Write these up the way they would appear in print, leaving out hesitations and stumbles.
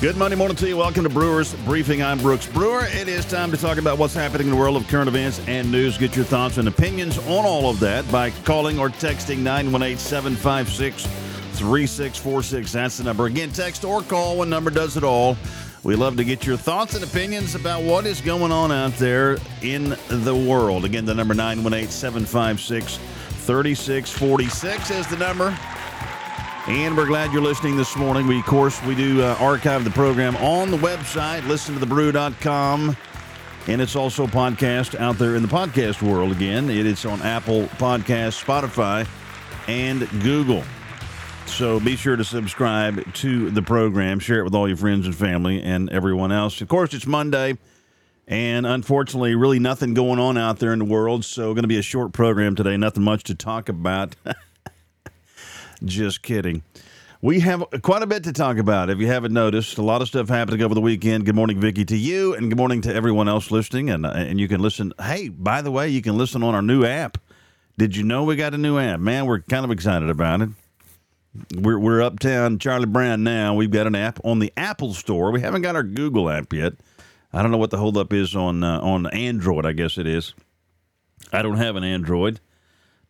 Good Monday morning to you. Welcome to Brewer's Briefing. I'm Brooks Brewer. It is time to talk about what's happening in the world of current events and news. Get your thoughts and opinions on all of that by calling or texting 918-756-3646. That's the number. Again, text or call. One number does it all. We love to get your thoughts and opinions about what is going on out there in the world. Again, the number 918-756-3646 is the number. And we're glad you're listening this morning. We, of course, we do archive the program on the website, listentothebrew.com. And it's also podcast out there in the podcast world again. It's on Apple Podcasts, Spotify, and Google. So be sure to subscribe to the program. Share it with all your friends and family and everyone else. Of course, it's Monday. And unfortunately, really nothing going on out there in the world. So going to be a short program today. Nothing much to talk about. Just kidding. We have quite a bit to talk about, if you haven't noticed. A lot of stuff happening over the weekend. Good morning, Vicky, to you, and good morning to everyone else listening. And you can listen. Hey, by the way, you can listen on our new app. Did you know we got a new app? Man, we're kind of excited about it. We're uptown Charlie Brown now. We've got an app on the Apple Store. We haven't got our Google app yet. I don't know what the holdup is on Android, I guess it is. I don't have an Android.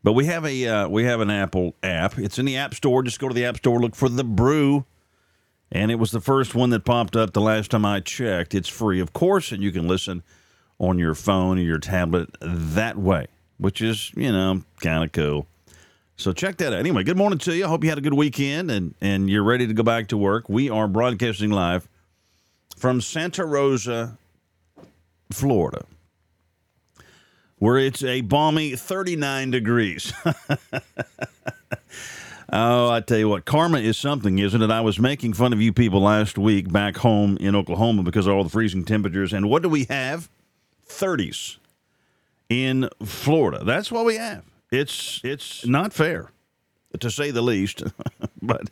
But we have an Apple app. It's in the App Store. Just go to the App Store, look for The Brew. And it was the first one that popped up the last time I checked. It's free, of course, and you can listen on your phone or your tablet that way, which is, you know, kind of cool. So check that out. Anyway, good morning to you. I hope you had a good weekend and you're ready to go back to work. We are broadcasting live from Santa Rosa, Florida, where it's a balmy 39 degrees. Oh, I tell you what, karma is something, isn't it? I was making fun of you people last week back home in Oklahoma because of all the freezing temperatures. And what do we have? 30s in Florida. That's what we have. It's not fair, to say the least, but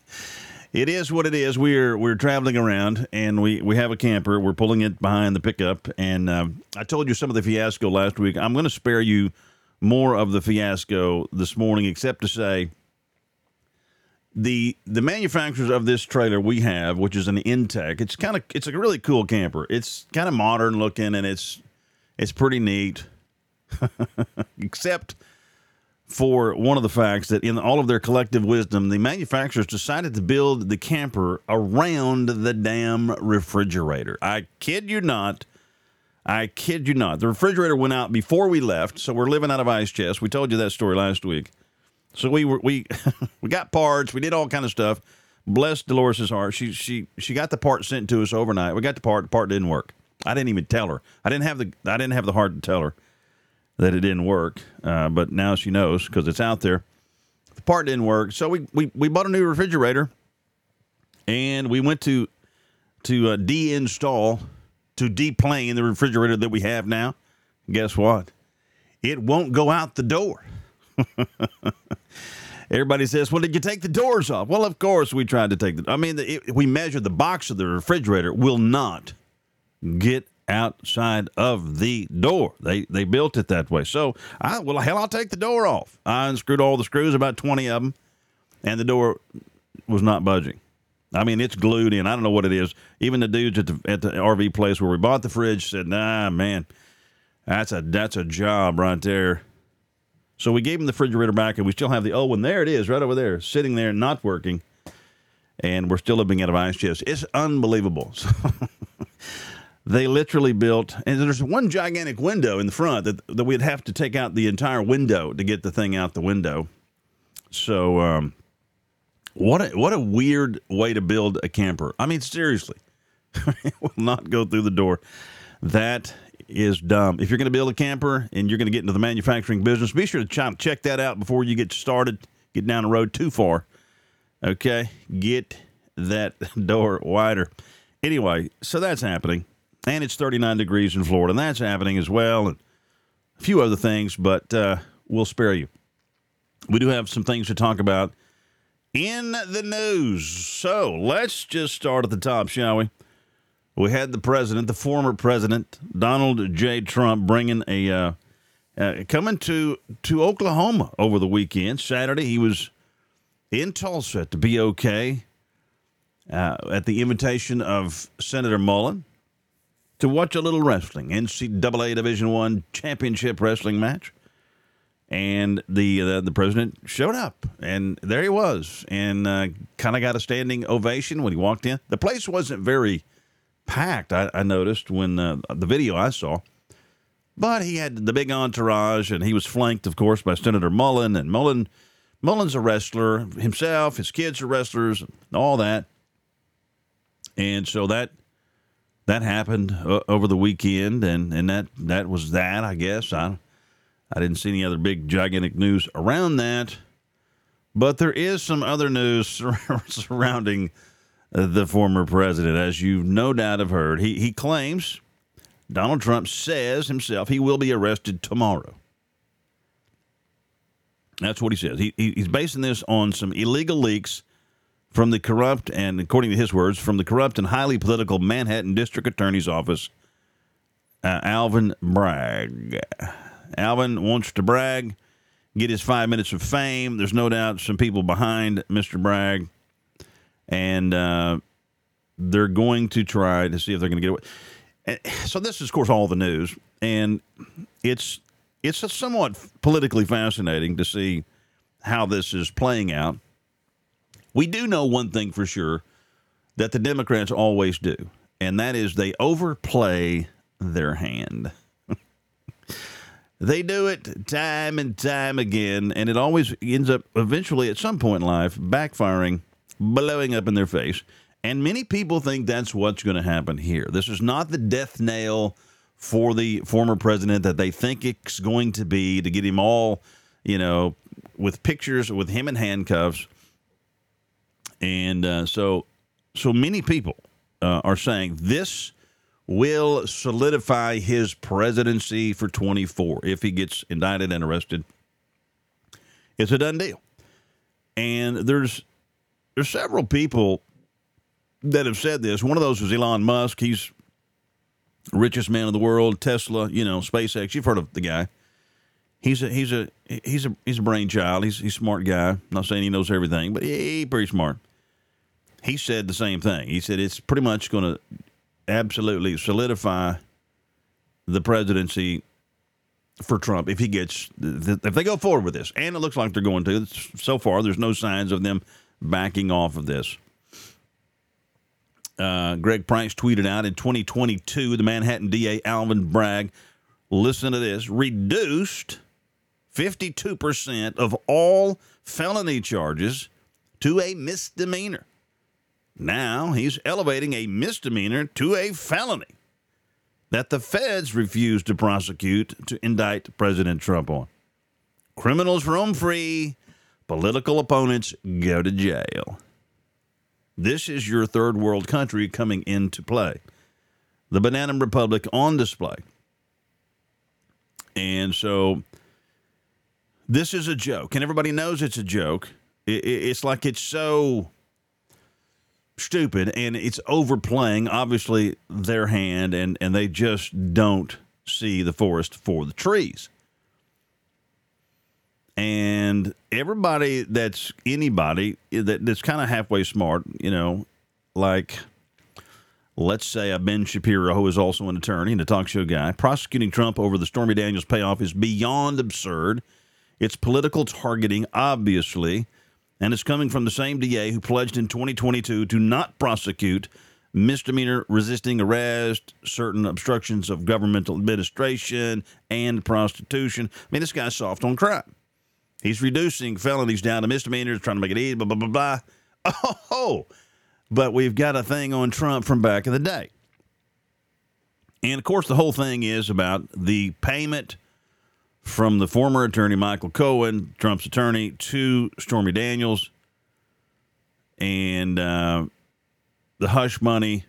it is what it is. We're traveling around, and we have a camper. We're pulling it behind the pickup, and I told you some of the fiasco last week. I'm going to spare you more of the fiasco this morning, except to say the manufacturers of this trailer we have, which is an Intech. It's a really cool camper. It's kind of modern looking, and it's pretty neat, except for one of the facts that in all of their collective wisdom, the manufacturers decided to build the camper around the damn refrigerator. I kid you not. The refrigerator went out before we left, so we're living out of ice chests. We told you that story last week. So we got parts. We did all kind of stuff. Bless Dolores' heart. She got the part sent to us overnight. We got the part. The part didn't work. I didn't even tell her. I didn't have the heart to tell her that it didn't work, but now she knows because it's out there. The part didn't work, so we bought a new refrigerator, and we went to deinstall, to deplane the refrigerator that we have now. Guess what? It won't go out the door. Everybody says, well, did you take the doors off? Well, of course we tried to take the... I mean, we measured the box of the refrigerator. Will not get outside of the door. They built it that way. So I'll take the door off. I unscrewed all the screws, about 20 of them, and the door was not budging. I mean, it's glued in. I don't know what it is. Even the dudes at the RV place where we bought the fridge said, nah, man, that's a job right there. So we gave them the refrigerator back, and we still have the old one. There it is, right over there, sitting there, not working. And we're still living out of ice chests. It's unbelievable. So they literally built, and there's one gigantic window in the front that we'd have to take out the entire window to get the thing out the window. So what a weird way to build a camper. I mean, seriously, it will not go through the door. That is dumb. If you're going to build a camper and you're going to get into the manufacturing business, be sure to check that out before you get started, get down the road too far. Okay, get that door wider. Anyway, so that's happening. And it's 39 degrees in Florida, and that's happening as well, and a few other things, but we'll spare you. We do have some things to talk about in the news. So let's just start at the top, shall we? We had the former president, Donald J. Trump, bringing coming to Oklahoma over the weekend. Saturday, he was in Tulsa at the BOK. at the invitation of Senator Mullin to watch a little wrestling, NCAA Division I championship wrestling match. And the president showed up, and there he was, and kind of got a standing ovation when he walked in. The place wasn't very packed, I noticed, when the video I saw. But he had the big entourage, and he was flanked, of course, by Senator Mullin. And Mullin's a wrestler himself. His kids are wrestlers and all that. And so that happened over the weekend, and that was that, I guess. I didn't see any other big, gigantic news around that. But there is some other news surrounding the former president. As you no doubt have heard, he claims, Donald Trump says himself, he will be arrested tomorrow. That's what he says. He's basing this on some illegal leaks from the corrupt, and according to his words, from the corrupt and highly political Manhattan District Attorney's Office, Alvin Bragg. Alvin wants to brag, get his 5 minutes of fame. There's no doubt some people behind Mr. Bragg, and they're going to try to see if they're going to get away. So this is, of course, all the news, and it's a somewhat politically fascinating to see how this is playing out. We do know one thing for sure that the Democrats always do, and that is they overplay their hand. They do it time and time again, and it always ends up eventually at some point in life backfiring, blowing up in their face. And many people think that's what's going to happen here. This is not the death nail for the former president that they think it's going to be, to get him all, with pictures with him in handcuffs. And so many people are saying this will solidify his presidency for 2024 if he gets indicted and arrested. It's a done deal. And there's several people that have said this. One of those was Elon Musk. He's the richest man in the world. Tesla, SpaceX. You've heard of the guy. He's a brainchild. He's a smart guy. I'm not saying he knows everything, but he's pretty smart. He said the same thing. He said it's pretty much going to absolutely solidify the presidency for Trump if he gets, if they go forward with this. And it looks like they're going to. So far, there's no signs of them backing off of this. Greg Price tweeted out, in 2022, the Manhattan DA Alvin Bragg, listen to this, reduced 52% of all felony charges to a misdemeanor. Now he's elevating a misdemeanor to a felony that the feds refuse to prosecute, to indict President Trump on. Criminals roam free. Political opponents go to jail. This is your third world country coming into play. The Banana Republic on display. And so this is a joke, and everybody knows it's a joke. It's like it's so stupid, and it's overplaying, obviously, their hand, and they just don't see the forest for the trees. And everybody that's anybody that's kind of halfway smart, like, let's say a Ben Shapiro, who is also an attorney and a talk show guy, prosecuting Trump over the Stormy Daniels payoff is beyond absurd. It's political targeting, obviously, and it's coming from the same DA who pledged in 2022 to not prosecute misdemeanor resisting arrest, certain obstructions of governmental administration, and prostitution. I mean, this guy's soft on crime. He's reducing felonies down to misdemeanors, trying to make it easy, blah, blah, blah, blah. Oh, but we've got a thing on Trump from back in the day. And, of course, the whole thing is about the payment from the former attorney, Michael Cohen, Trump's attorney, to Stormy Daniels, and the hush money.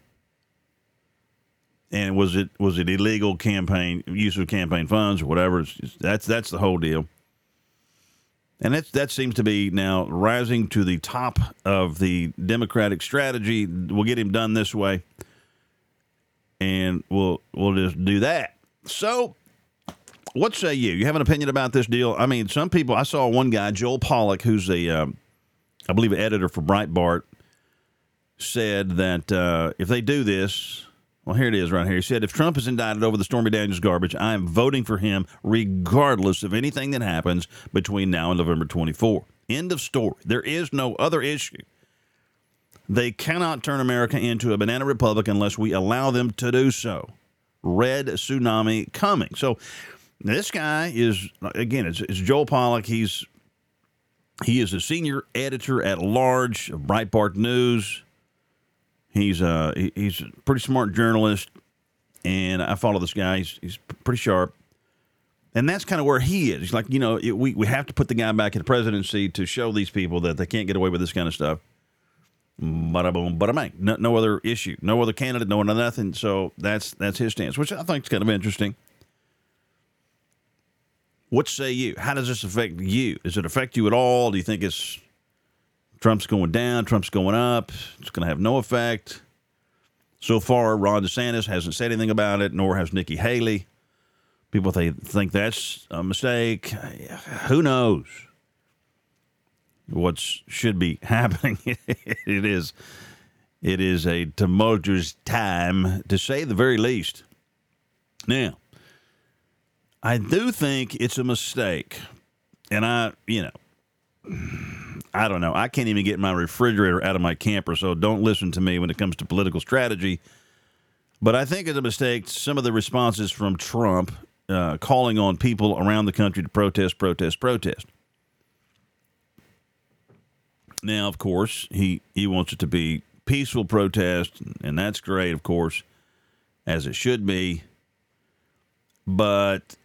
And was it illegal campaign, use of campaign funds or whatever? That's the whole deal. And that seems to be now rising to the top of the Democratic strategy. We'll get him done this way, and we'll just do that. So what say you? You have an opinion about this deal? I mean, some people, I saw one guy, Joel Pollack, who's I believe, an editor for Breitbart, said that if they do this, well, here it is right here. He said, if Trump is indicted over the Stormy Daniels garbage, I am voting for him regardless of anything that happens between now and November 24. End of story. There is no other issue. They cannot turn America into a banana republic unless we allow them to do so. Red tsunami coming. So this guy is, again, it's Joel Pollack. He is a senior editor at large of Breitbart News. He's a pretty smart journalist, and I follow this guy. He's pretty sharp. And that's kind of where he is. He's like, you know, we have to put the guy back in the presidency to show these people that they can't get away with this kind of stuff. Bada boom, bada bang. No other issue. No other candidate, no nothing. So that's his stance, which I think is kind of interesting. What say you? How does this affect you? Does it affect you at all? Do you think it's Trump's going down, Trump's going up? It's going to have no effect. So far, Ron DeSantis hasn't said anything about it, nor has Nikki Haley. People think that's a mistake. Who knows what should be happening? It is a tumultuous time, to say the very least. Now, I do think it's a mistake, and I don't know. I can't even get my refrigerator out of my camper, so don't listen to me when it comes to political strategy. But I think it's a mistake. Some of the responses from Trump calling on people around the country to protest. Now, of course, he wants it to be peaceful protest, and that's great, of course, as it should be. But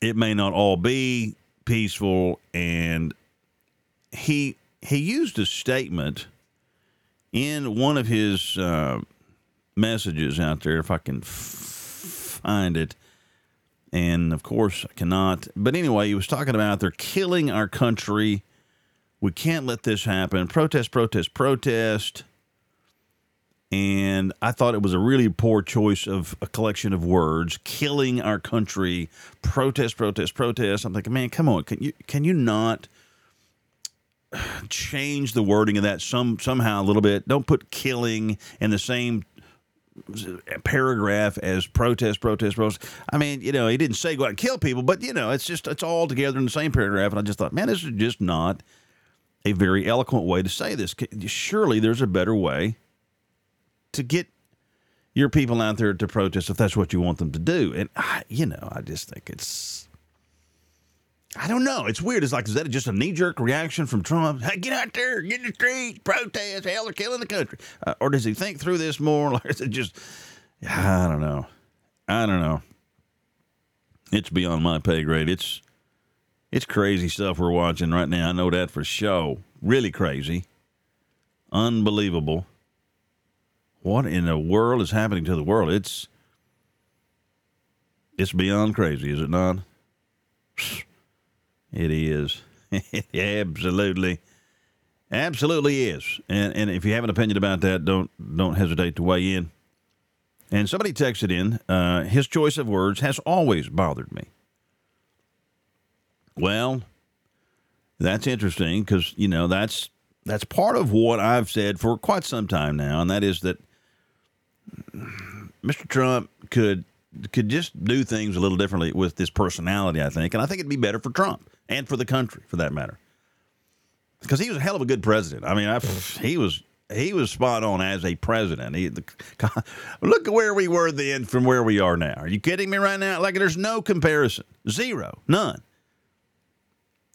it may not all be peaceful. And he used a statement in one of his messages out there, if I can find it. And, of course, I cannot. But anyway, he was talking about they're killing our country. We can't let this happen. Protest. And I thought it was a really poor choice of a collection of words. Killing our country. Protest. I'm thinking, man, come on. Can you not change the wording of that somehow a little bit? Don't put killing in the same paragraph as protest. I mean, you know, he didn't say go out and kill people, but, you know, it's all together in the same paragraph. And I just thought, man, this is just not a very eloquent way to say this. Surely there's a better way to get your people out there to protest if that's what you want them to do. And, I just think I don't know. It's weird. It's like, is that just a knee-jerk reaction from Trump? Hey, get out there, get in the streets, protest, hell, they're killing the country. Or does he think through this more? Or is it just, I don't know. It's beyond my pay grade. It's crazy stuff we're watching right now. I know that for sure. Really crazy. Unbelievable. What in the world is happening to the world? It's beyond crazy, is it not? It is. It absolutely is. And if you have an opinion about that, don't hesitate to weigh in. And somebody texted in, his choice of words has always bothered me. Well, that's interesting because, you know, that's part of what I've said for quite some time now, and that is that Mr. Trump could just do things a little differently with this personality, I think. And I think it'd be better for Trump and for the country, for that matter. Because he was a hell of a good president. I mean, he was spot on as a president. Look at where we were then from where we are now. Are you kidding me right now? Like, there's no comparison. Zero. None.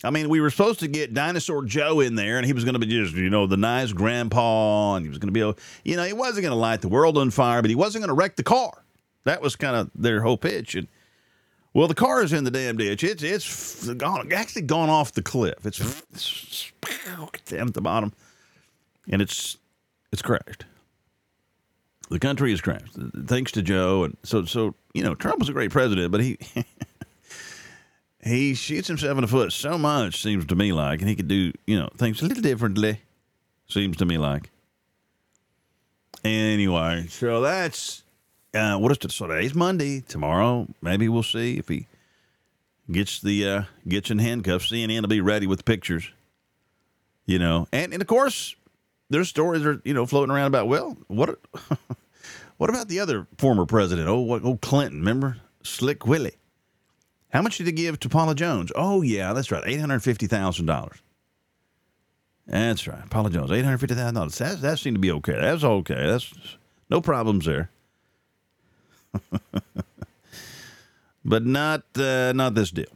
I mean, we were supposed to get Dinosaur Joe in there, and he was going to be just, you know, the nice grandpa, and he was going to be, you know, he wasn't going to light the world on fire, but he wasn't going to wreck the car. That was kind of their whole pitch. And, well, the car is in the damn ditch. It's actually gone off the cliff. It's at the bottom, and it's crashed. The country has crashed, thanks to Joe. And so you know, Trump was a great president, but he shoots himself in the foot so much, seems to me like, and he could do, you know, things a little differently, seems to me like. Anyway, so that's... what is it? So today's Monday. Tomorrow, maybe we'll see if he gets in handcuffs. CNN will be ready with pictures, you know. And of course, there's stories are, you know, floating around about, well, what about the other former president? Oh, what, old Clinton, remember? Slick Willie. How much did he give to Paula Jones? Oh, yeah, that's right, $850,000. That's right, Paula Jones, $850,000. That seemed to be okay. That's okay. That's no problems there. But not this deal.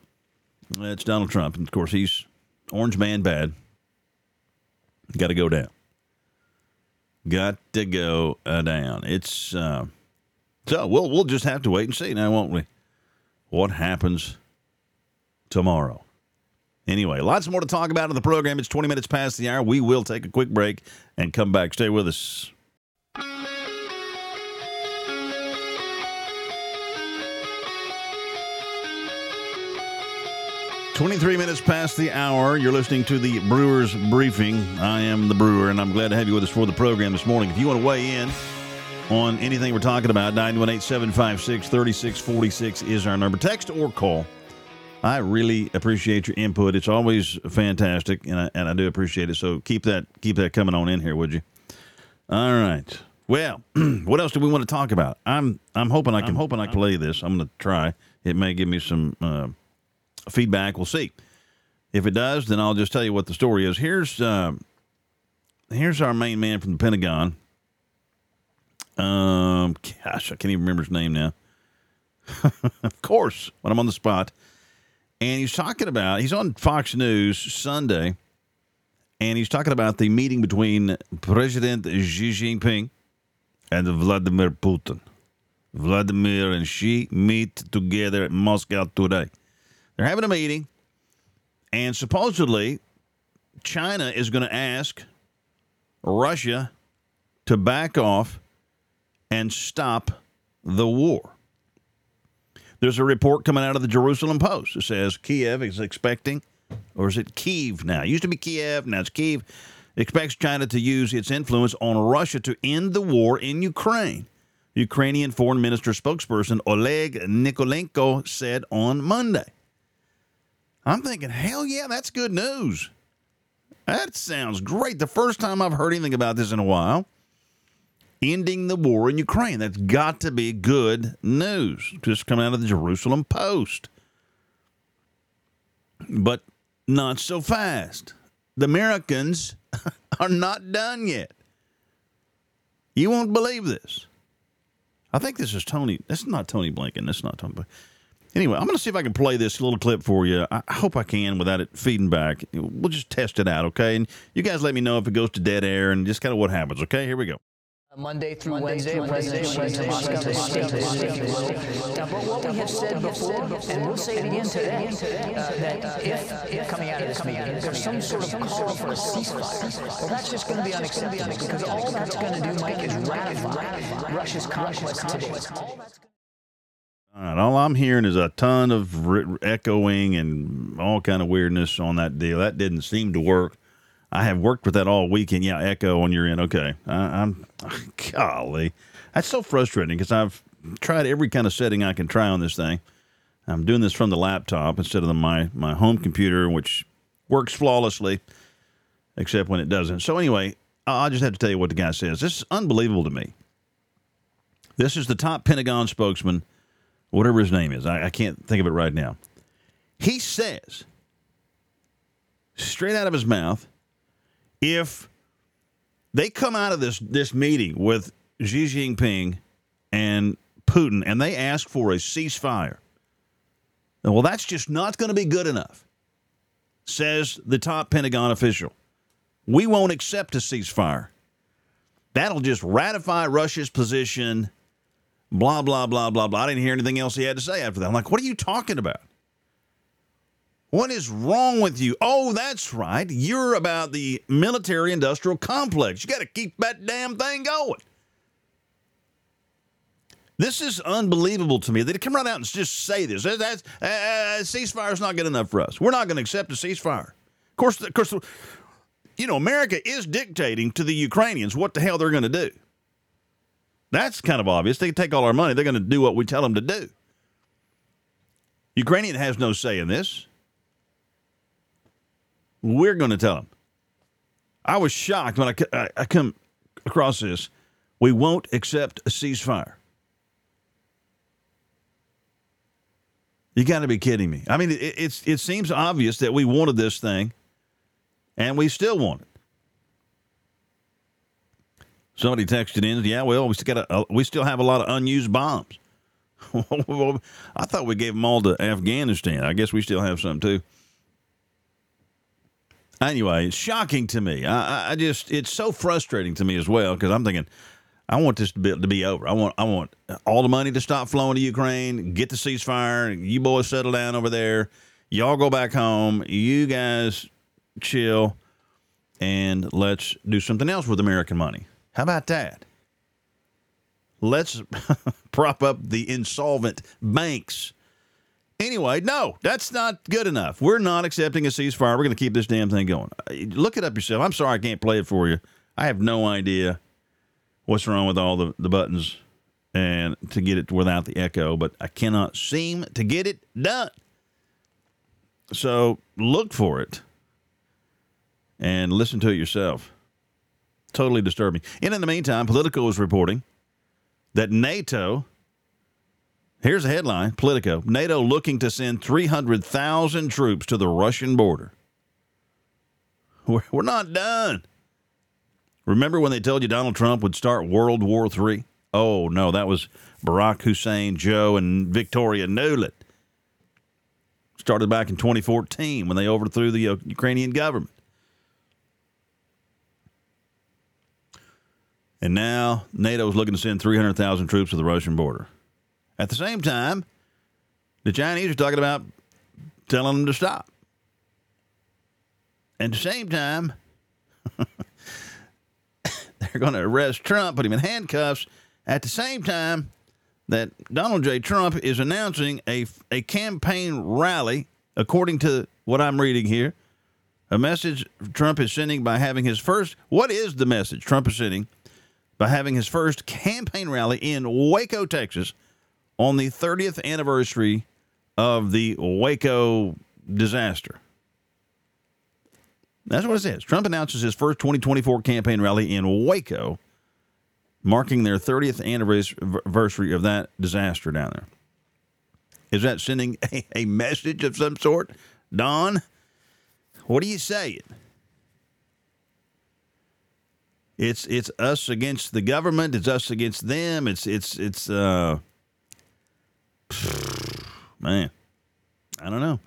It's Donald Trump, and of course he's orange man bad. Got to go down. Got to go down. It's so we'll just have to wait and see now, won't we? What happens tomorrow? Anyway, lots more to talk about in the program. It's 20 minutes past the hour. We will take a quick break and come back. Stay with us. Twenty-three 23 minutes past the hour. You're listening to the Brewer's Briefing. I am the Brewer, and I'm glad to have you with us for the program this morning. If you want to weigh in on anything we're talking about, 918-756-3646 is our number. Text or call. I really appreciate your input. It's always fantastic, and I do appreciate it. So keep that coming on in here, would you? All right. Well, what else do we want to talk about? I'm hoping I can play this. I'm going to try. It may give me some feedback. We'll see. If it does, then I'll just tell you what the story is. Here's our main man from the Pentagon. Gosh, I can't even remember his name now. Of course, when I'm on the spot. And he's talking about, he's on Fox News Sunday, and he's talking about the meeting between President Xi Jinping and Vladimir Putin. Vladimir and Xi meet together at Moscow today. They're having a meeting, and supposedly China is going to ask Russia to back off and stop the war. There's a report coming out of the Jerusalem Post. It says Kyiv is expecting, or is it Kyiv now? It used to be Kyiv, now it's Kyiv. Expects China to use its influence on Russia to end the war in Ukraine. Ukrainian Foreign Minister spokesperson Oleg Nikolenko said on Monday. I'm thinking, hell yeah, that's good news. That sounds great. The first time I've heard anything about this in a while. Ending the war in Ukraine. That's got to be good news. Just coming out of the Jerusalem Post. But not so fast. The Americans are not done yet. You won't believe this. I think this is Tony. That's not Tony Blinken. That's not Tony Blinken. Anyway, I'm going to see if I can play this little clip for you. I hope I can without it feeding back. We'll just test it out, okay? And you guys let me know if it goes to dead air and just kind of what happens, okay? Here we go. Monday through Wednesday, but what we have said before, and we'll say it again today, that if coming out of this meeting, there's some sort of call for a ceasefire, well, that's just going to be unacceptable, because all that's going to do, Mike, is ratify Russia's conquest today. All right, all I'm hearing is a ton of echoing and all kind of weirdness on that deal. That didn't seem to work. I have worked with that all weekend. Yeah, echo on your end. Okay. Golly. That's so frustrating because I've tried every kind of setting I can try on this thing. I'm doing this from the laptop instead of my home computer, which works flawlessly, except when it doesn't. So anyway, I just have to tell you what the guy says. This is unbelievable to me. This is the top Pentagon spokesman, whatever his name is. I can't think of it right now. He says, straight out of his mouth, if they come out of this meeting with Xi Jinping and Putin and they ask for a ceasefire, well, that's just not going to be good enough, says the top Pentagon official. We won't accept a ceasefire. That'll just ratify Russia's position, blah, blah, blah, blah, blah. I didn't hear anything else he had to say after that. I'm like, what are you talking about? What is wrong with you? Oh, that's right. You're about the military-industrial complex. You got to keep that damn thing going. This is unbelievable to me. They come right out and just say this. Ceasefire is not good enough for us. We're not going to accept a ceasefire. Of course, you know, America is dictating to the Ukrainians what the hell they're going to do. That's kind of obvious. They take all our money. They're going to do what we tell them to do. Ukrainian has no say in this. We're going to tell them. I was shocked when I come across this. We won't accept a ceasefire. You got to be kidding me. I mean, it seems obvious that we wanted this thing, and we still want it. Somebody texted in, yeah, well, we still have a lot of unused bombs. I thought we gave them all to Afghanistan. I guess we still have some, too. Anyway, it's shocking to me. I just, it's so frustrating to me as well, because I'm thinking, I want this to be over. I want all the money to stop flowing to Ukraine, get the ceasefire, you boys settle down over there, y'all go back home, you guys chill, and let's do something else with American money. How about that? Let's prop up the insolvent banks. Anyway, no, that's not good enough. We're not accepting a ceasefire. We're going to keep this damn thing going. Look it up yourself. I'm sorry I can't play it for you. I have no idea what's wrong with all the buttons and to get it without the echo, but I cannot seem to get it done. So look for it and listen to it yourself. Totally disturbing. And in the meantime, Politico is reporting that NATO, here's a headline, Politico, NATO looking to send 300,000 troops to the Russian border. We're not done. Remember when they told you Donald Trump would start World War III? Oh, no, that was Barack Hussein, Joe, and Victoria Nuland. Started back in 2014 when they overthrew the Ukrainian government. And now NATO is looking to send 300,000 troops to the Russian border. At the same time, the Chinese are talking about telling them to stop. At the same time, they're going to arrest Trump, put him in handcuffs. At the same time that Donald J. Trump is announcing a campaign rally, according to what I'm reading here, a message Trump is sending by having his first, what is the message Trump is sending? By having his first campaign rally in Waco, Texas, on the 30th anniversary of the Waco disaster. That's what it says. Trump announces his first 2024 campaign rally in Waco, marking their 30th anniversary of that disaster down there. Is that sending a message of some sort? Don, what are you saying? It's us against the government. It's us against them. It's man, I don't know,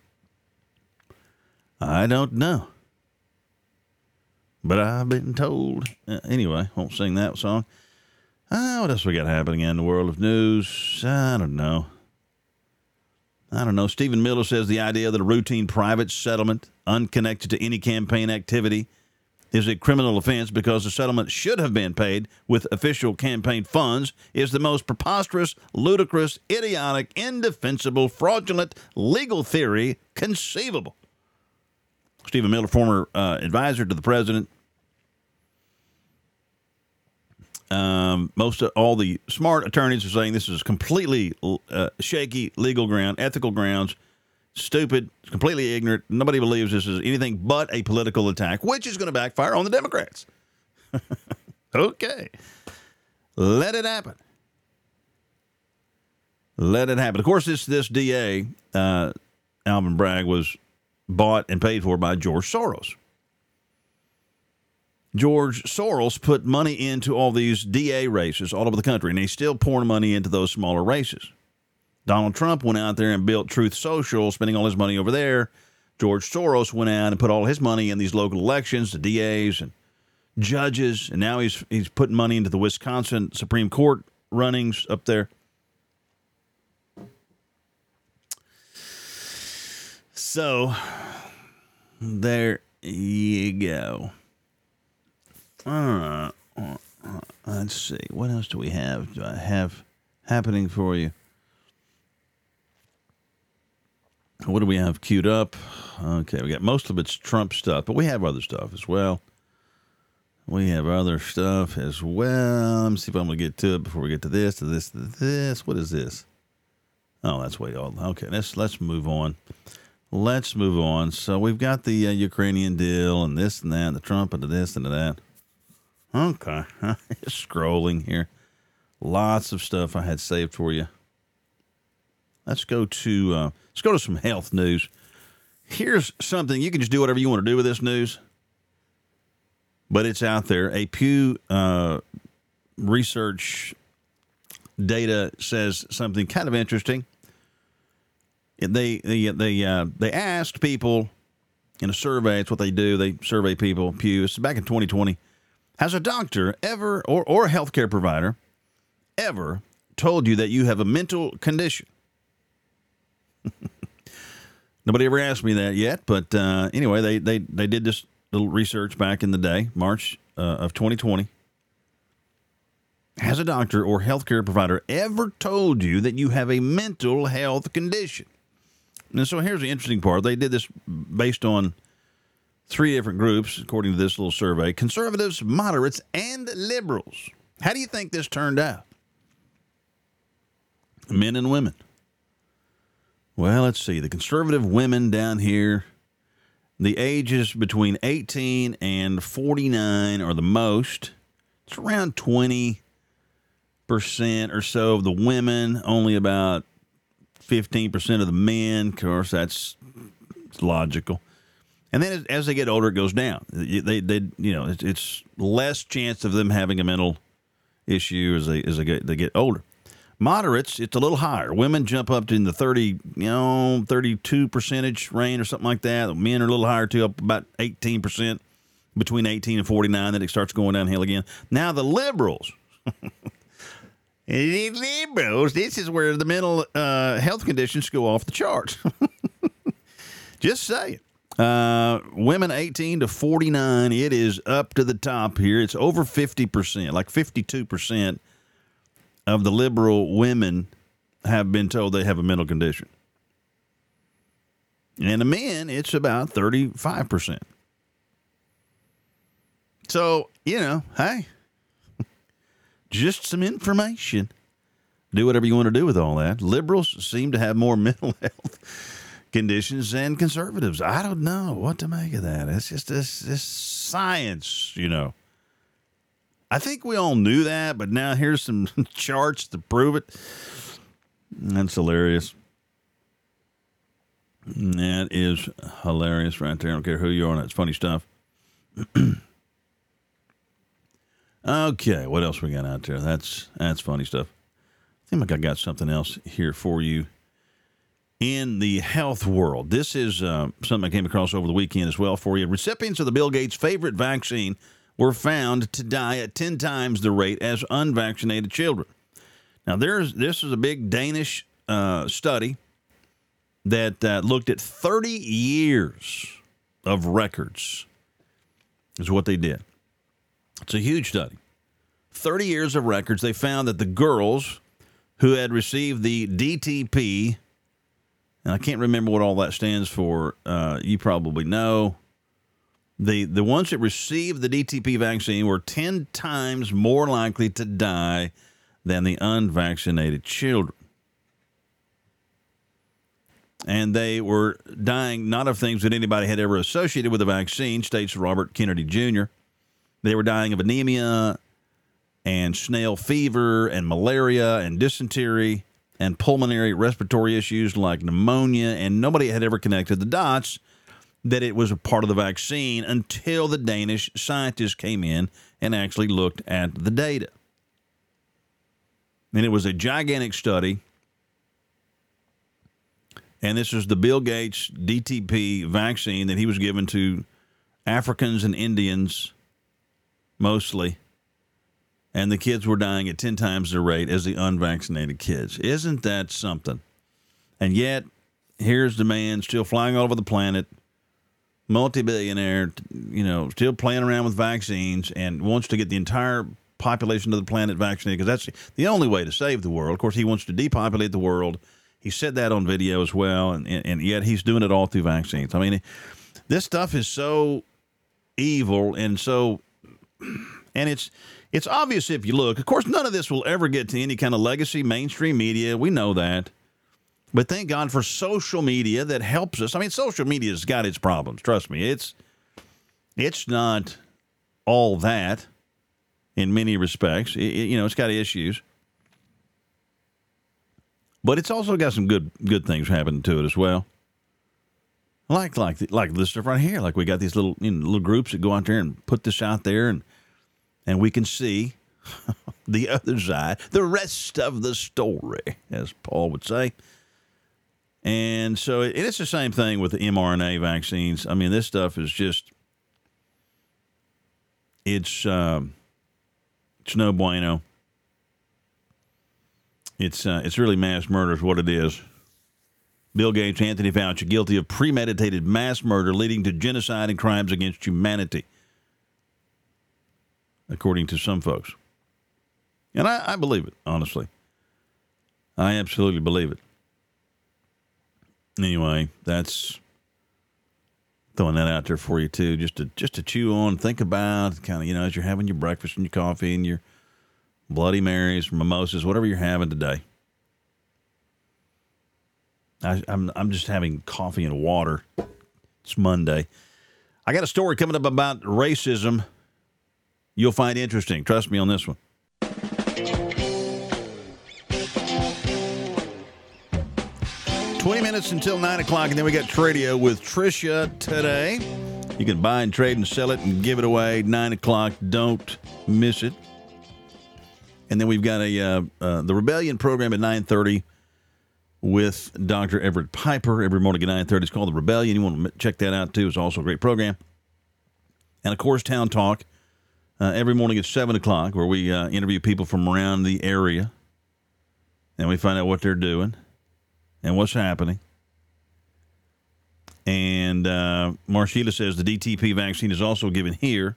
but I've been told. Anyway, won't sing that song. What else we got happening in the world of news? I don't know. Stephen Miller says the idea that a routine private settlement unconnected to any campaign activity is a criminal offense because the settlement should have been paid with official campaign funds is the most preposterous, ludicrous, idiotic, indefensible, fraudulent legal theory conceivable. Stephen Miller, former advisor to the president. Most of all the smart attorneys are saying this is completely shaky legal ground, ethical grounds, stupid, completely ignorant. Nobody believes this is anything but a political attack, which is going to backfire on the Democrats. Okay. Let it happen. Let it happen. Of course, this DA, Alvin Bragg, was bought and paid for by George Soros. George Soros put money into all these DA races all over the country, and he's still pouring money into those smaller races. Donald Trump went out there and built Truth Social, spending all his money over there. George Soros went out and put all his money in these local elections, the DAs and judges, and now he's putting money into the Wisconsin Supreme Court runnings up there. So there you go. Let's see. What else do we have? Do I have happening for you? What do we have queued up? Okay, we got most of it's Trump stuff, but we have other stuff as well. Let me see if I'm going to get to it before we get to this. What is this? Oh, that's way old. Okay, let's move on. Let's move on. So we've got the Ukrainian deal and this and that, and the Trump and the this and the that. Okay. Scrolling here. Lots of stuff I had saved for you. Let's go to some health news. Here's something. You can just do whatever you want to do with this news, but it's out there. A Pew research data says something kind of interesting. They asked people in a survey. It's what they do. They survey people. Pew. It's back in 2020. Has a doctor ever or a healthcare provider ever told you that you have a mental condition? Nobody ever asked me that yet, but anyway, they did this little research back in the day, March of 2020. Has a doctor or healthcare provider ever told you that you have a mental health condition? And so here's the interesting part. They did this based on three different groups, according to this little survey: conservatives, moderates, and liberals. How do you think this turned out? Men and women. Well, let's see. The conservative women down here, the ages between 18 and 49 are the most. It's around 20% or so of the women, only about 15% of the men. Of course, that's logical. And then as they get older, it goes down. It's less chance of them having a mental issue as they get older. Moderates, it's a little higher. Women jump up in the 32% range or something like that. Men are a little higher too, up about 18%, between 18 and 49. Then it starts going downhill again. Now the liberals. The liberals, this is where the mental health conditions go off the charts. Just saying. Women 18 to 49, it is up to the top here. It's over 50%, like 52%. Of the liberal women have been told they have a mental condition. And the men, it's about 35%. So, hey, just some information. Do whatever you want to do with all that. Liberals seem to have more mental health conditions than conservatives. I don't know what to make of that. It's just this science, I think we all knew that, but now here's some charts to prove it. That's hilarious. That is hilarious right there. I don't care who you are. That's funny stuff. Okay, what else we got out there? That's funny stuff. I think I got something else here for you in the health world. This is something I came across over the weekend as well for you. Recipients of the Bill Gates' favorite vaccine were found to die at 10 times the rate as unvaccinated children. Now, this is a big Danish study that looked at 30 years of records is what they did. It's a huge study. 30 years of records. They found that the girls who had received the DTP, and I can't remember what all that stands for. You probably know. The ones that received the DTP vaccine were 10 times more likely to die than the unvaccinated children. And they were dying not of things that anybody had ever associated with the vaccine, states Robert Kennedy Jr. They were dying of anemia and snail fever and malaria and dysentery and pulmonary respiratory issues like pneumonia, and nobody had ever connected the dots that it was a part of the vaccine until the Danish scientists came in and actually looked at the data. And it was a gigantic study. And this is the Bill Gates DTP vaccine that he was given to Africans and Indians mostly. And the kids were dying at 10 times the rate as the unvaccinated kids. Isn't that something? And yet, here's the man still flying all over the planet, multi-billionaire, still playing around with vaccines and wants to get the entire population of the planet vaccinated because that's the only way to save the world. Of course, he wants to depopulate the world. He said that on video as well, and yet he's doing it all through vaccines. I mean, this stuff is so evil and it's obvious if you look. Of course, none of this will ever get to any kind of legacy mainstream media. We know that. But thank God for social media that helps us. I mean, social media's got its problems. Trust me. It's not all that in many respects. It's got issues. But it's also got some good things happening to it as well. Like this stuff right here. Like we got these little groups that go out there and put this out there, and we can see the other side, the rest of the story, as Paul would say. And so it's the same thing with the mRNA vaccines. I mean, this stuff is just, it's no bueno. It's really mass murder is what it is. Bill Gates, Anthony Fauci, guilty of premeditated mass murder leading to genocide and crimes against humanity, according to some folks. And I believe it, honestly. I absolutely believe it. Anyway, that's throwing that out there for you, too, just to chew on, think about, kind of, as you're having your breakfast and your coffee and your Bloody Marys, mimosas, whatever you're having today. I'm just having coffee and water. It's Monday. I got a story coming up about racism you'll find interesting. Trust me on this one. Minutes until 9 o'clock, and then we got Tradio with Tricia today. You can buy and trade and sell it and give it away. 9 o'clock. Don't miss it. And then we've got the Rebellion program at 9:30 with Dr. Everett Piper every morning at 9:30. It's called The Rebellion. You want to check that out, too. It's also a great program. And, of course, Town Talk every morning at 7 o'clock, where we interview people from around the area, and we find out what they're doing and what's happening. And Marshila says the DTP vaccine is also given here.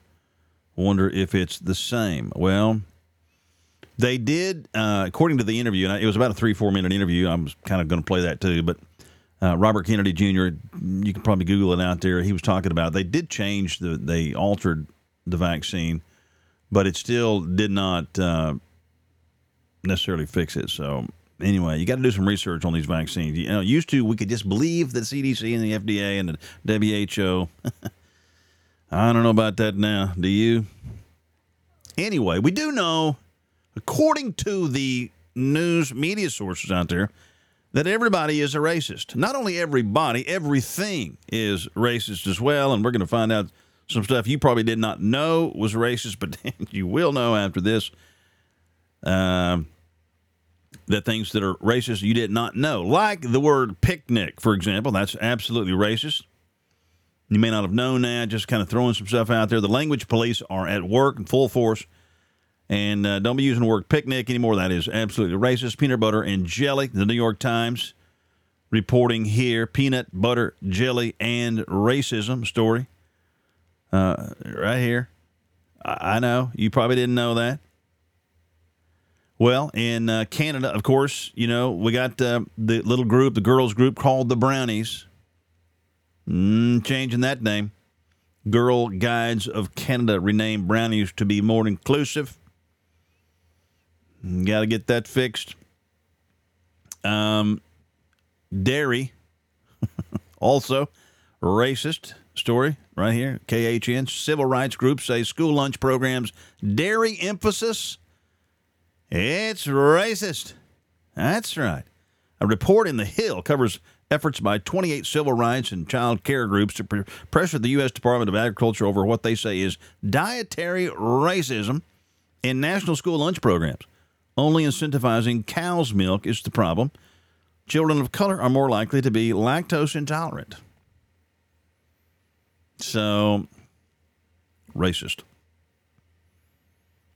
Wonder if it's the same. Well, they did, according to the interview, and it was about a 3-4 minute interview. I'm kind of going to play that too, but Robert Kennedy Jr., you can probably Google it out there. He was talking about they did change, they altered the vaccine, but it still did not necessarily fix it, so... Anyway, you got to do some research on these vaccines. Used to, we could just believe the CDC and the FDA and the WHO. I don't know about that now. Do you? Anyway, we do know, according to the news media sources out there, that everybody is a racist. Not only everybody, everything is racist as well. And we're going to find out some stuff you probably did not know was racist, but you will know after this. That things that are racist you did not know. Like the word picnic, for example. That's absolutely racist. You may not have known that, just kind of throwing some stuff out there. The language police are at work in full force. And don't be using the word picnic anymore. That is absolutely racist. Peanut butter and jelly. The New York Times reporting here. Peanut butter, jelly, and racism story. Right here. I know. You probably didn't know that. Well, in Canada, of course, we got the little group, the girls group called the Brownies. Changing that name. Girl Guides of Canada renamed Brownies to be more inclusive. Got to get that fixed. Dairy, also racist story right here. KHN, civil rights groups say school lunch programs, dairy emphasis. It's racist. That's right. A report in The Hill covers efforts by 28 civil rights and child care groups to pressure the U.S. Department of Agriculture over what they say is dietary racism in national school lunch programs. Only incentivizing cow's milk is the problem. Children of color are more likely to be lactose intolerant. So, racist.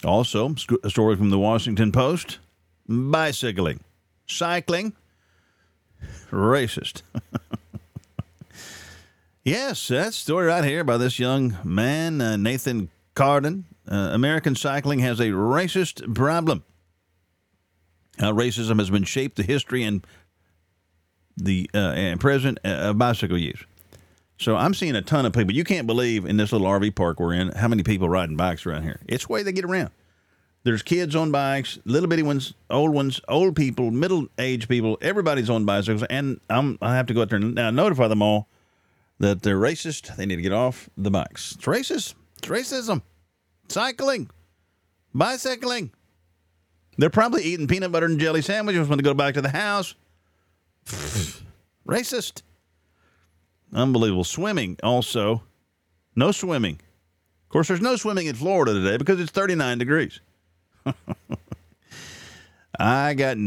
Also, a story from the Washington Post, bicycling, cycling, racist. Yes, that's a story right here by this young man, Nathan Cardin. American cycling has a racist problem. How racism has been shaped the history and the and present of bicycle use. So I'm seeing a ton of people. You can't believe in this little RV park we're in how many people riding bikes around here. It's the way they get around. There's kids on bikes, little bitty ones, old people, middle-aged people. Everybody's on bicycles, and I have to go out there and now notify them all that they're racist. They need to get off the bikes. It's racist. It's racism. Cycling. Bicycling. They're probably eating peanut butter and jelly sandwiches when they go back to the house. Racist. Unbelievable. Swimming also. No swimming. Of course, there's no swimming in Florida today because it's 39 degrees. I got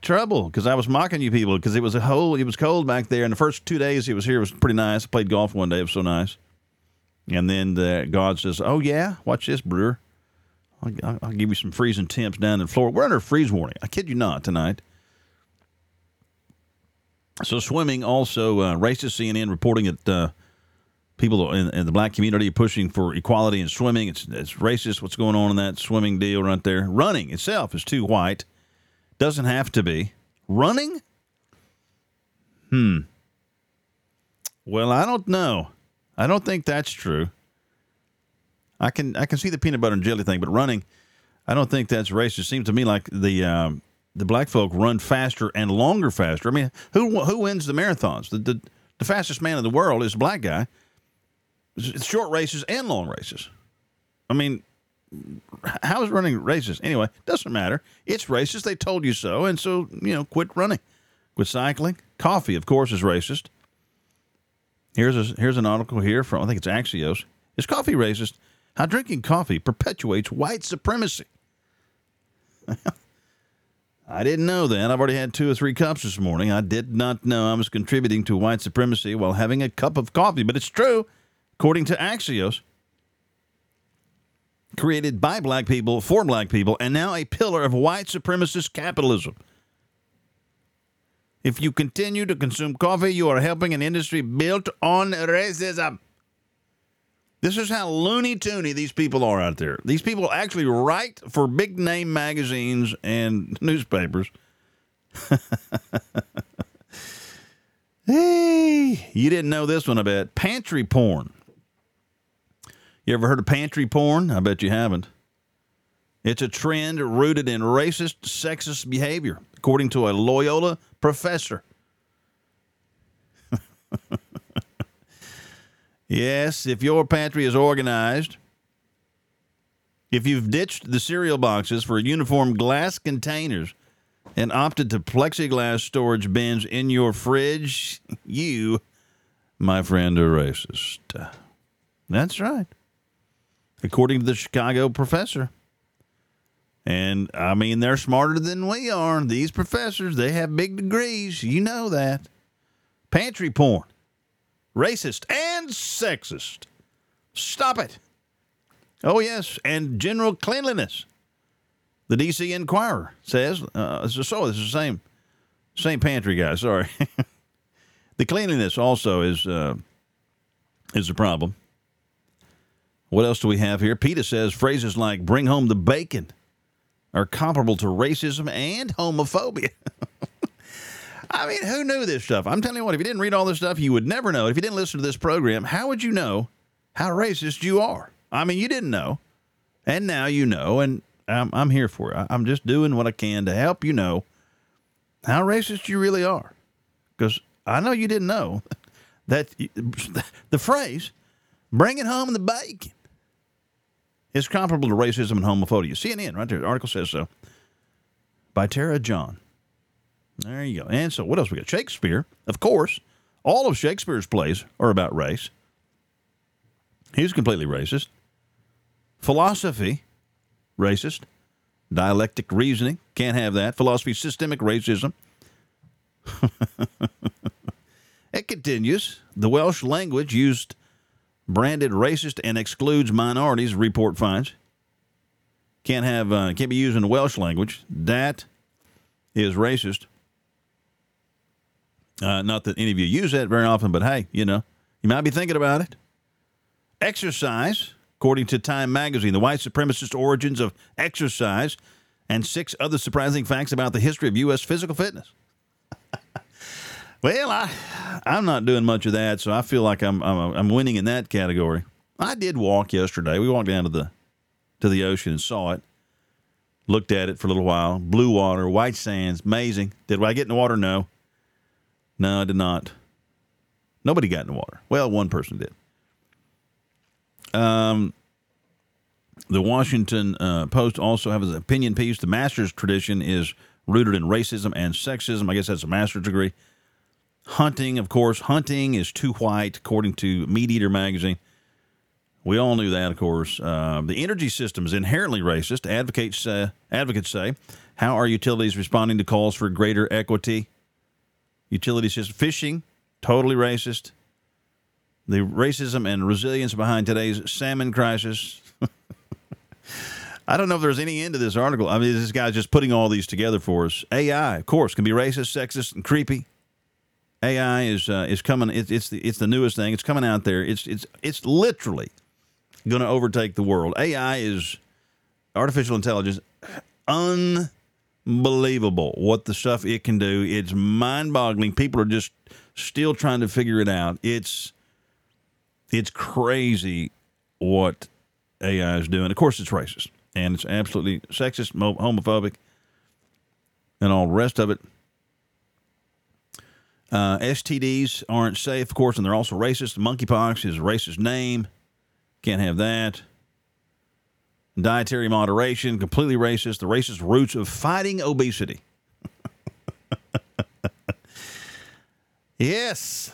trouble because I was mocking you people because it was cold back there. And the first 2 days it was here, it was pretty nice. I played golf one day. It was so nice. And then God says, oh, yeah, watch this, Brewer. I'll give you some freezing temps down in Florida. We're under a freeze warning. I kid you not tonight. So swimming also, racist CNN reporting that people in the black community are pushing for equality in swimming. It's racist what's going on in that swimming deal right there. Running itself is too white. Doesn't have to be. Running? Well, I don't know. I don't think that's true. I can see the peanut butter and jelly thing, but running, I don't think that's racist. It seems to me like the black folk run faster and longer faster. I mean, who wins the marathons? The fastest man in the world is a black guy. It's short races and long races. I mean, how is running racist? Anyway, doesn't matter. It's racist. They told you so. And so, quit running. Quit cycling. Coffee, of course, is racist. Here's an article here from, I think it's Axios. Is coffee racist? How drinking coffee perpetuates white supremacy. I didn't know that. I've already had 2 or 3 cups this morning. I did not know I was contributing to white supremacy while having a cup of coffee. But it's true. According to Axios, created by black people for black people, and now a pillar of white supremacist capitalism. If you continue to consume coffee, you are helping an industry built on racism. This is how loony-toony these people are out there. These people actually write for big-name magazines and newspapers. Hey, you didn't know this one, I bet. Pantry porn. You ever heard of pantry porn? I bet you haven't. It's a trend rooted in racist, sexist behavior, according to a Loyola professor. Yes, if your pantry is organized, if you've ditched the cereal boxes for uniform glass containers and opted to plexiglass storage bins in your fridge, you, my friend, are racist. That's right. According to the Chicago professor. And, I mean, they're smarter than we are. These professors, they have big degrees. You know that. Pantry porn. Racist and sexist. Stop it. Oh, yes, and general cleanliness. The D.C. Inquirer says, so this is the same pantry guy, sorry. The cleanliness also is a problem. What else do we have here? PETA says phrases like bring home the bacon are comparable to racism and homophobia. I mean, who knew this stuff? I'm telling you what, if you didn't read all this stuff, you would never know. If you didn't listen to this program, how would you know how racist you are? I mean, you didn't know, and now you know, and I'm here for it. I'm just doing what I can to help you know how racist you really are. Because I know you didn't know that the phrase, bring it home the bacon, is comparable to racism and homophobia. CNN, right there, the article says so. By Tara John. There you go. And so what else we got? Shakespeare, of course. All of Shakespeare's plays are about race. He's completely racist. Philosophy. Racist. Dialectic reasoning. Can't have that. Philosophy, systemic racism. It continues. The Welsh language used branded racist and excludes minorities, report finds. Can't be used in the Welsh language. That is racist. Not that any of you use that very often, but hey, you might be thinking about it. Exercise. According to Time magazine, the white supremacist origins of exercise and 6 other surprising facts about the history of U.S. physical fitness. Well, I'm not doing much of that, so I feel like I'm winning in that category. I did walk yesterday. We walked down to the ocean and saw it. Looked at it for a little while. Blue water, white sands, amazing. Did I get in the water? No. No, I did not. Nobody got in the water. Well, one person did. The Washington Post also has an opinion piece. The master's tradition is rooted in racism and sexism. I guess that's a master's degree. Hunting, of course. Hunting is too white, according to Meat Eater magazine. We all knew that, of course. The energy system is inherently racist. Advocates say, how are utilities responding to calls for greater equity? Utility system. Fishing, totally racist. The racism and resilience behind today's salmon crisis. I don't know if there's any end to this article. I mean, this guy's just putting all these together for us. AI, of course, can be racist, sexist, and creepy. AI is coming. It's the newest thing. It's coming out there. It's literally going to overtake the world. AI is artificial intelligence. Unbelievable what the stuff it can do. It's mind-boggling. People are just still trying to figure it out. It's crazy what AI is doing. Of course, it's racist, and it's absolutely sexist, homophobic, and all the rest of it. STDs aren't safe, of course, and they're also racist. Monkeypox is a racist name. Can't have that. Dietary moderation, completely racist. The racist roots of fighting obesity. Yes.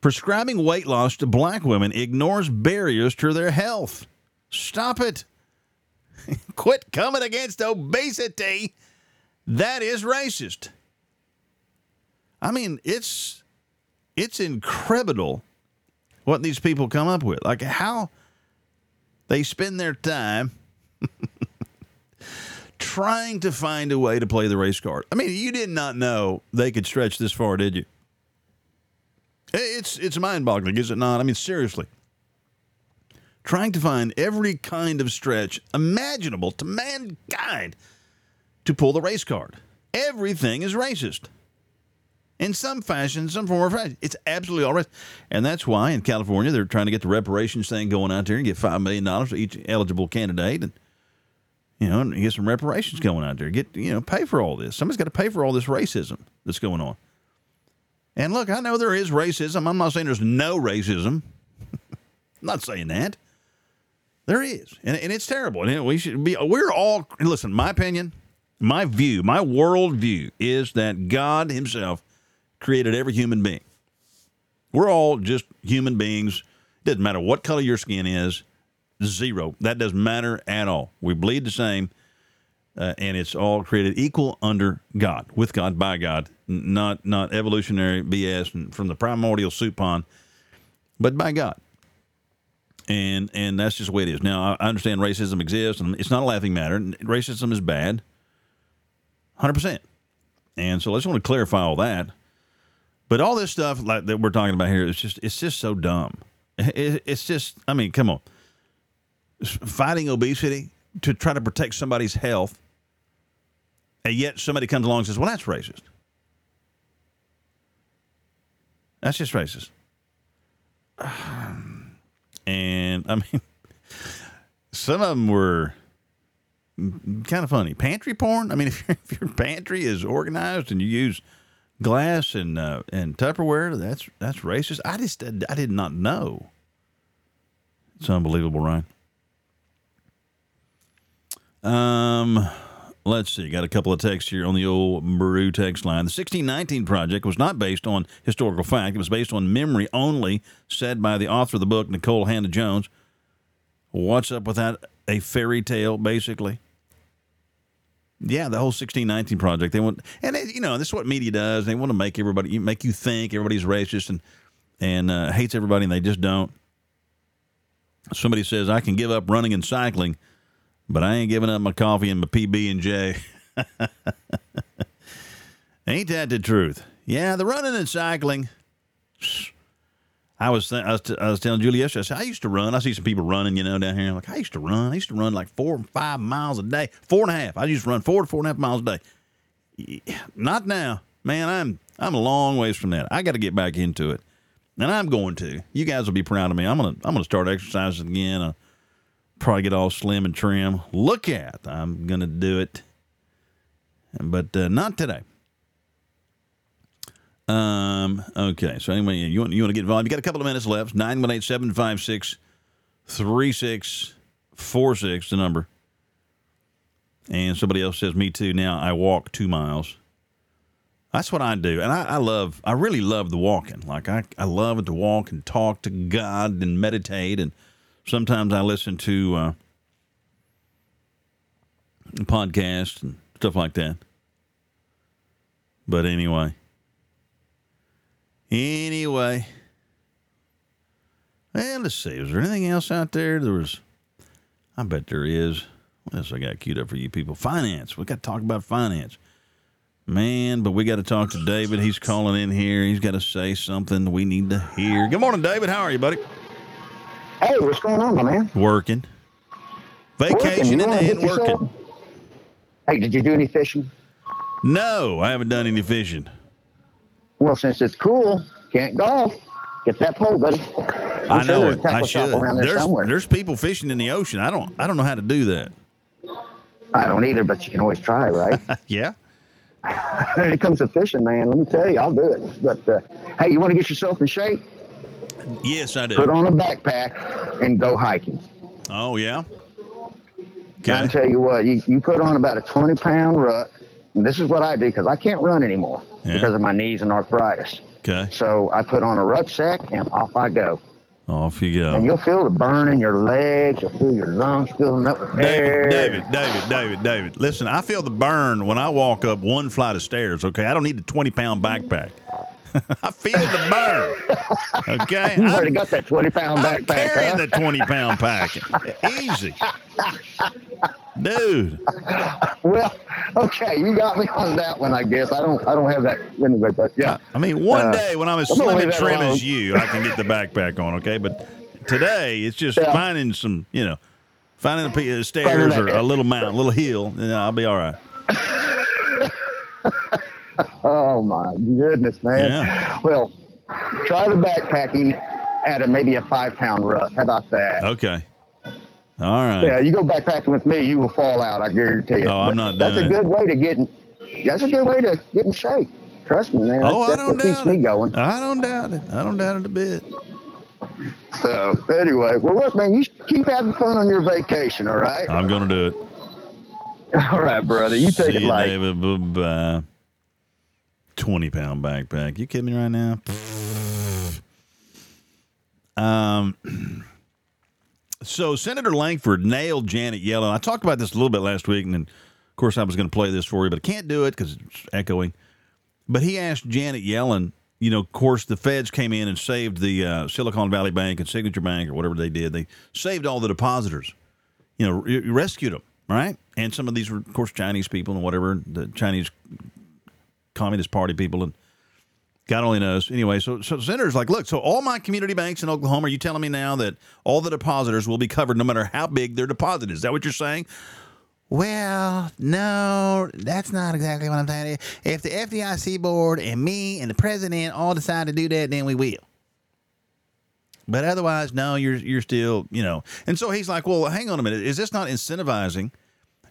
Prescribing weight loss to black women ignores barriers to their health. Stop it. Quit coming against obesity. That is racist. I mean, it's incredible what these people come up with. Like, how they spend their time trying to find a way to play the race card. I mean, you did not know they could stretch this far, did you? It's mind-boggling, is it not? I mean, seriously. Trying to find every kind of stretch imaginable to mankind to pull the race card. Everything is racist. In some fashion, some form of fashion. It's absolutely all right. And that's why in California, they're trying to get the reparations thing going out there and get $5 million to each eligible candidate. And, you know, and get some reparations going out there. Get, you know, pay for all this. Somebody's got to pay for all this racism that's going on. And look, I know there is racism. I'm not saying there's no racism. I'm not saying that. There is. And it's terrible. And we should be, we're all, listen, my opinion, my view, my world view is that God himself created every human being. We're all just human beings. Doesn't matter what color your skin is. Zero. That doesn't matter at all. We bleed the same, and it's all created equal under God, with God, by God, not evolutionary BS and from the primordial soup pond, but by God. And that's just the way it is. Now, I understand racism exists, and it's not a laughing matter. Racism is bad, 100%. And so I just want to clarify all that. But all this stuff like that we're talking about here is just so dumb. It's just, I mean, come on. Fighting obesity to try to protect somebody's health, and yet somebody comes along and says, well, that's racist. That's just racist. And, I mean, some of them were kind of funny. Pantry porn? I mean, if your pantry is organized and you use glass and Tupperware, that's racist. I did not know. It's unbelievable, Ryan. Let's see. Got a couple of texts here on the old Brew text line. The 1619 Project was not based on historical fact. It was based on memory only, said by the author of the book, Nicole Hannah-Jones. What's up with that? A fairy tale, basically. Yeah, the whole 1619 Project. They want, and they, you know, this is what media does. They want to make everybody, make you think everybody's racist and hates everybody, and they just don't. Somebody says, "I can give up running and cycling, but I ain't giving up my coffee and my PB and J." Ain't that the truth? Yeah, the running and cycling. I was telling Julie yesterday. I said I used to run. I see some people running, you know, down here. I'm like, I used to run. I used to run like 4 or 5 miles a day, 4.5. I used to run 4 to 4.5 miles a day. Not now, man. I'm a long ways from that. I got to get back into it, and I'm going to. You guys will be proud of me. I'm gonna start exercising again. probably get all slim and trim. Look at, I'm going to do it, but not today. Okay, so anyway, you want to get involved? You got a couple of minutes left. 918-756-3646, the number. And somebody else says, me too. Now I walk 2 miles. That's what I do. And I really love the walking. Like I love it to walk and talk to God and meditate. And sometimes I listen to podcasts and stuff like that. But anyway. Well, let's see. Is there anything else out there? I bet there is. What else I got queued up for you people? Finance. We got to talk about finance. Man, but we got to talk to David. He's calling in here. He's got to say something we need to hear. Good morning, David. How are you, buddy? Hey, what's going on, my man? Working. Vacation and then working. Hey, did you do any fishing? No, I haven't done any fishing. Well, since it's cool, can't golf. Get that pole, buddy. I know it. I should. There's people fishing in the ocean. I don't know how to do that. I don't either, but you can always try, right? Yeah. When it comes to fishing, man, let me tell you, I'll do it. But, hey, you want to get yourself in shape? Yes, I do. Put on a backpack and go hiking. Oh, yeah? Okay. I'll tell you what, you put on about a 20-pound ruck. And this is what I do because I can't run anymore because of my knees and arthritis. Okay. So I put on a rucksack and off I go. Off you go. And you'll feel the burn in your legs. You'll feel your lungs filling up with air. David. Listen, I feel the burn when I walk up one flight of stairs, okay? I don't need a 20-pound backpack. I feel the burn, okay? You already got that 20-pound backpack, carrying the 20-pound pack. Easy. Dude. Well, okay, you got me on that one, I guess. I don't have that anyway, but yeah. I mean, one day when I'm as slim and trim as you, I can get the backpack on, okay? But today, it's just finding some, finding a stairs or a little mountain, a little hill, and I'll be all right. Oh, my goodness, man. Yeah. Well, try the backpacking at maybe a 5-pound ruck. How about that? Okay. All right. Yeah, you go backpacking with me, you will fall out, I guarantee you. Oh, I'm not doing it. That's a good way to get in shape. Trust me, man. Oh, that's what keeps me going. I don't doubt it. I don't doubt it a bit. So, anyway, well, look, man, you keep having fun on your vacation, all right? I'm going to do it. All right, brother. You take it light. See you, David. Bye-bye. 20-pound backpack. You kidding me right now? So Senator Langford nailed Janet Yellen. I talked about this a little bit last week, and then, of course, I was going to play this for you, but I can't do it because it's echoing. But he asked Janet Yellen, of course, the feds came in and saved the Silicon Valley Bank and Signature Bank or whatever they did. They saved all the depositors, rescued them, right? And some of these were, of course, Chinese people and whatever, the Chinese Communist Party people, and God only knows. Anyway, so the senator's like, look, so all my community banks in Oklahoma, are you telling me now that all the depositors will be covered no matter how big their deposit is? Is that what you're saying? Well, no, that's not exactly what I'm saying. If the FDIC board and me and the president all decide to do that, then we will. But otherwise, no, you're still, And so he's like, well, hang on a minute. Is this not incentivizing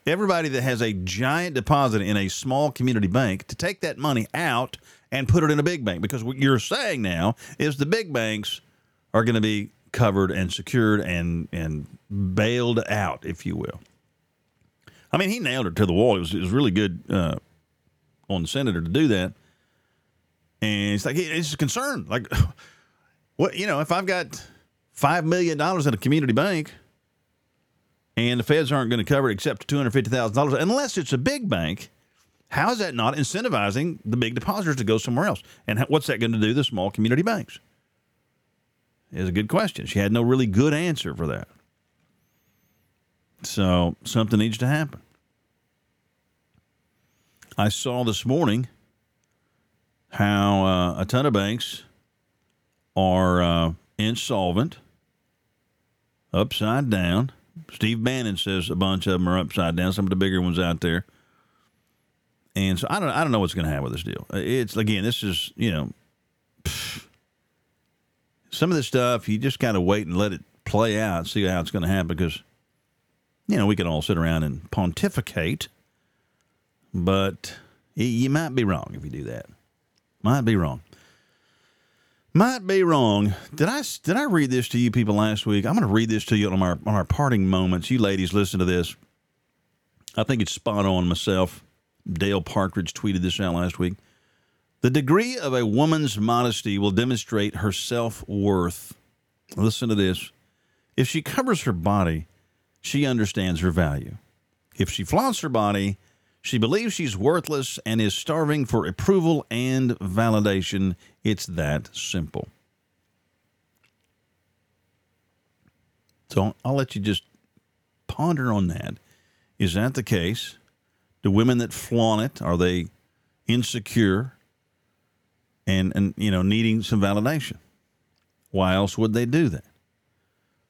everybody that has a giant deposit in a small community bank to take that money out and put it in a big bank? Because what you're saying now is the big banks are going to be covered and secured and bailed out, if you will. I mean, he nailed it to the wall. It was really good on the senator to do that. And it's like, it's a concern. Like, what, if I've got $5 million in a community bank, and the feds aren't going to cover it except $250,000, unless it's a big bank. How is that not incentivizing the big depositors to go somewhere else? And what's that going to do to the small community banks? Is a good question. She had no really good answer for that. So something needs to happen. I saw this morning how a ton of banks are insolvent, upside down. Steve Bannon says a bunch of them are upside down, some of the bigger ones out there. And so I don't know what's going to happen with this deal. It's, again, this is, some of this stuff, you just got to wait and let it play out, see how it's going to happen, because you know, we could all sit around and pontificate, but you might be wrong if you do that. Might be wrong. Might be wrong. Did I read this to you people last week? I'm going to read this to you on our parting moments. You ladies, listen to this. I think it's spot on myself. Dale Partridge tweeted this out last week. The degree of a woman's modesty will demonstrate her self-worth. Listen to this. If she covers her body, she understands her value. If she flaunts her body, she believes she's worthless and is starving for approval and validation. It's that simple. So I'll let you just ponder on that. Is that the case? Do women that flaunt it, are they insecure and you know, needing some validation? Why else would they do that?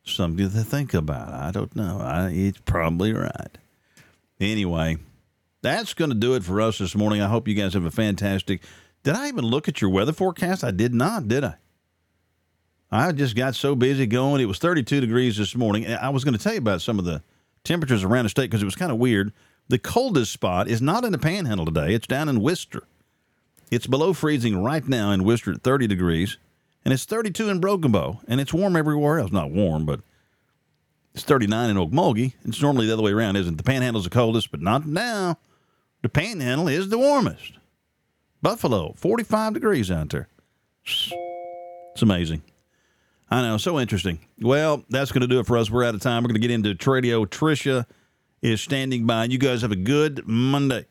Something to think about. I don't know. It's probably right. Anyway, that's going to do it for us this morning. I hope you guys have a fantastic... Did I even look at your weather forecast? I did not, did I? I just got so busy going. It was 32 degrees this morning. I was going to tell you about some of the temperatures around the state because it was kind of weird. The coldest spot is not in the Panhandle today. It's down in Worcester. It's below freezing right now in Worcester at 30 degrees, and it's 32 in Broken Bow, and it's warm everywhere else. Not warm, but... It's 39 in Okmulgee. It's normally the other way around, isn't it? The Panhandle's the coldest, but not now. The Panhandle is the warmest. Buffalo, 45 degrees out there. It's amazing. I know, so interesting. Well, that's going to do it for us. We're out of time. We're going to get into Tradio. Tricia is standing by. You guys have a good Monday.